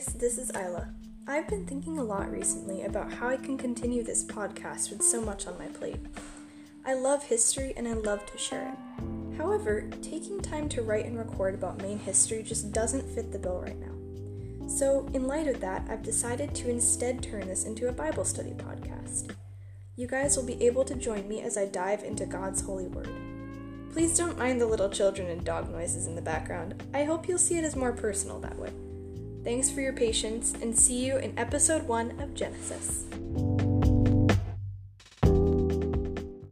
guys, this is Isla. I've been thinking a lot recently about how I can continue this podcast with so much on my plate. I love history and I love to share it. However, taking time to write and record about Maine history just doesn't fit the bill right now. So, in light of that, I've decided to instead turn this into a Bible study podcast. You guys will be able to join me as I dive into God's holy word. Please don't mind the little children and dog noises in the background. I hope you'll see it as more personal that way. Thanks for your patience, and see you in episode 1 of Genesis.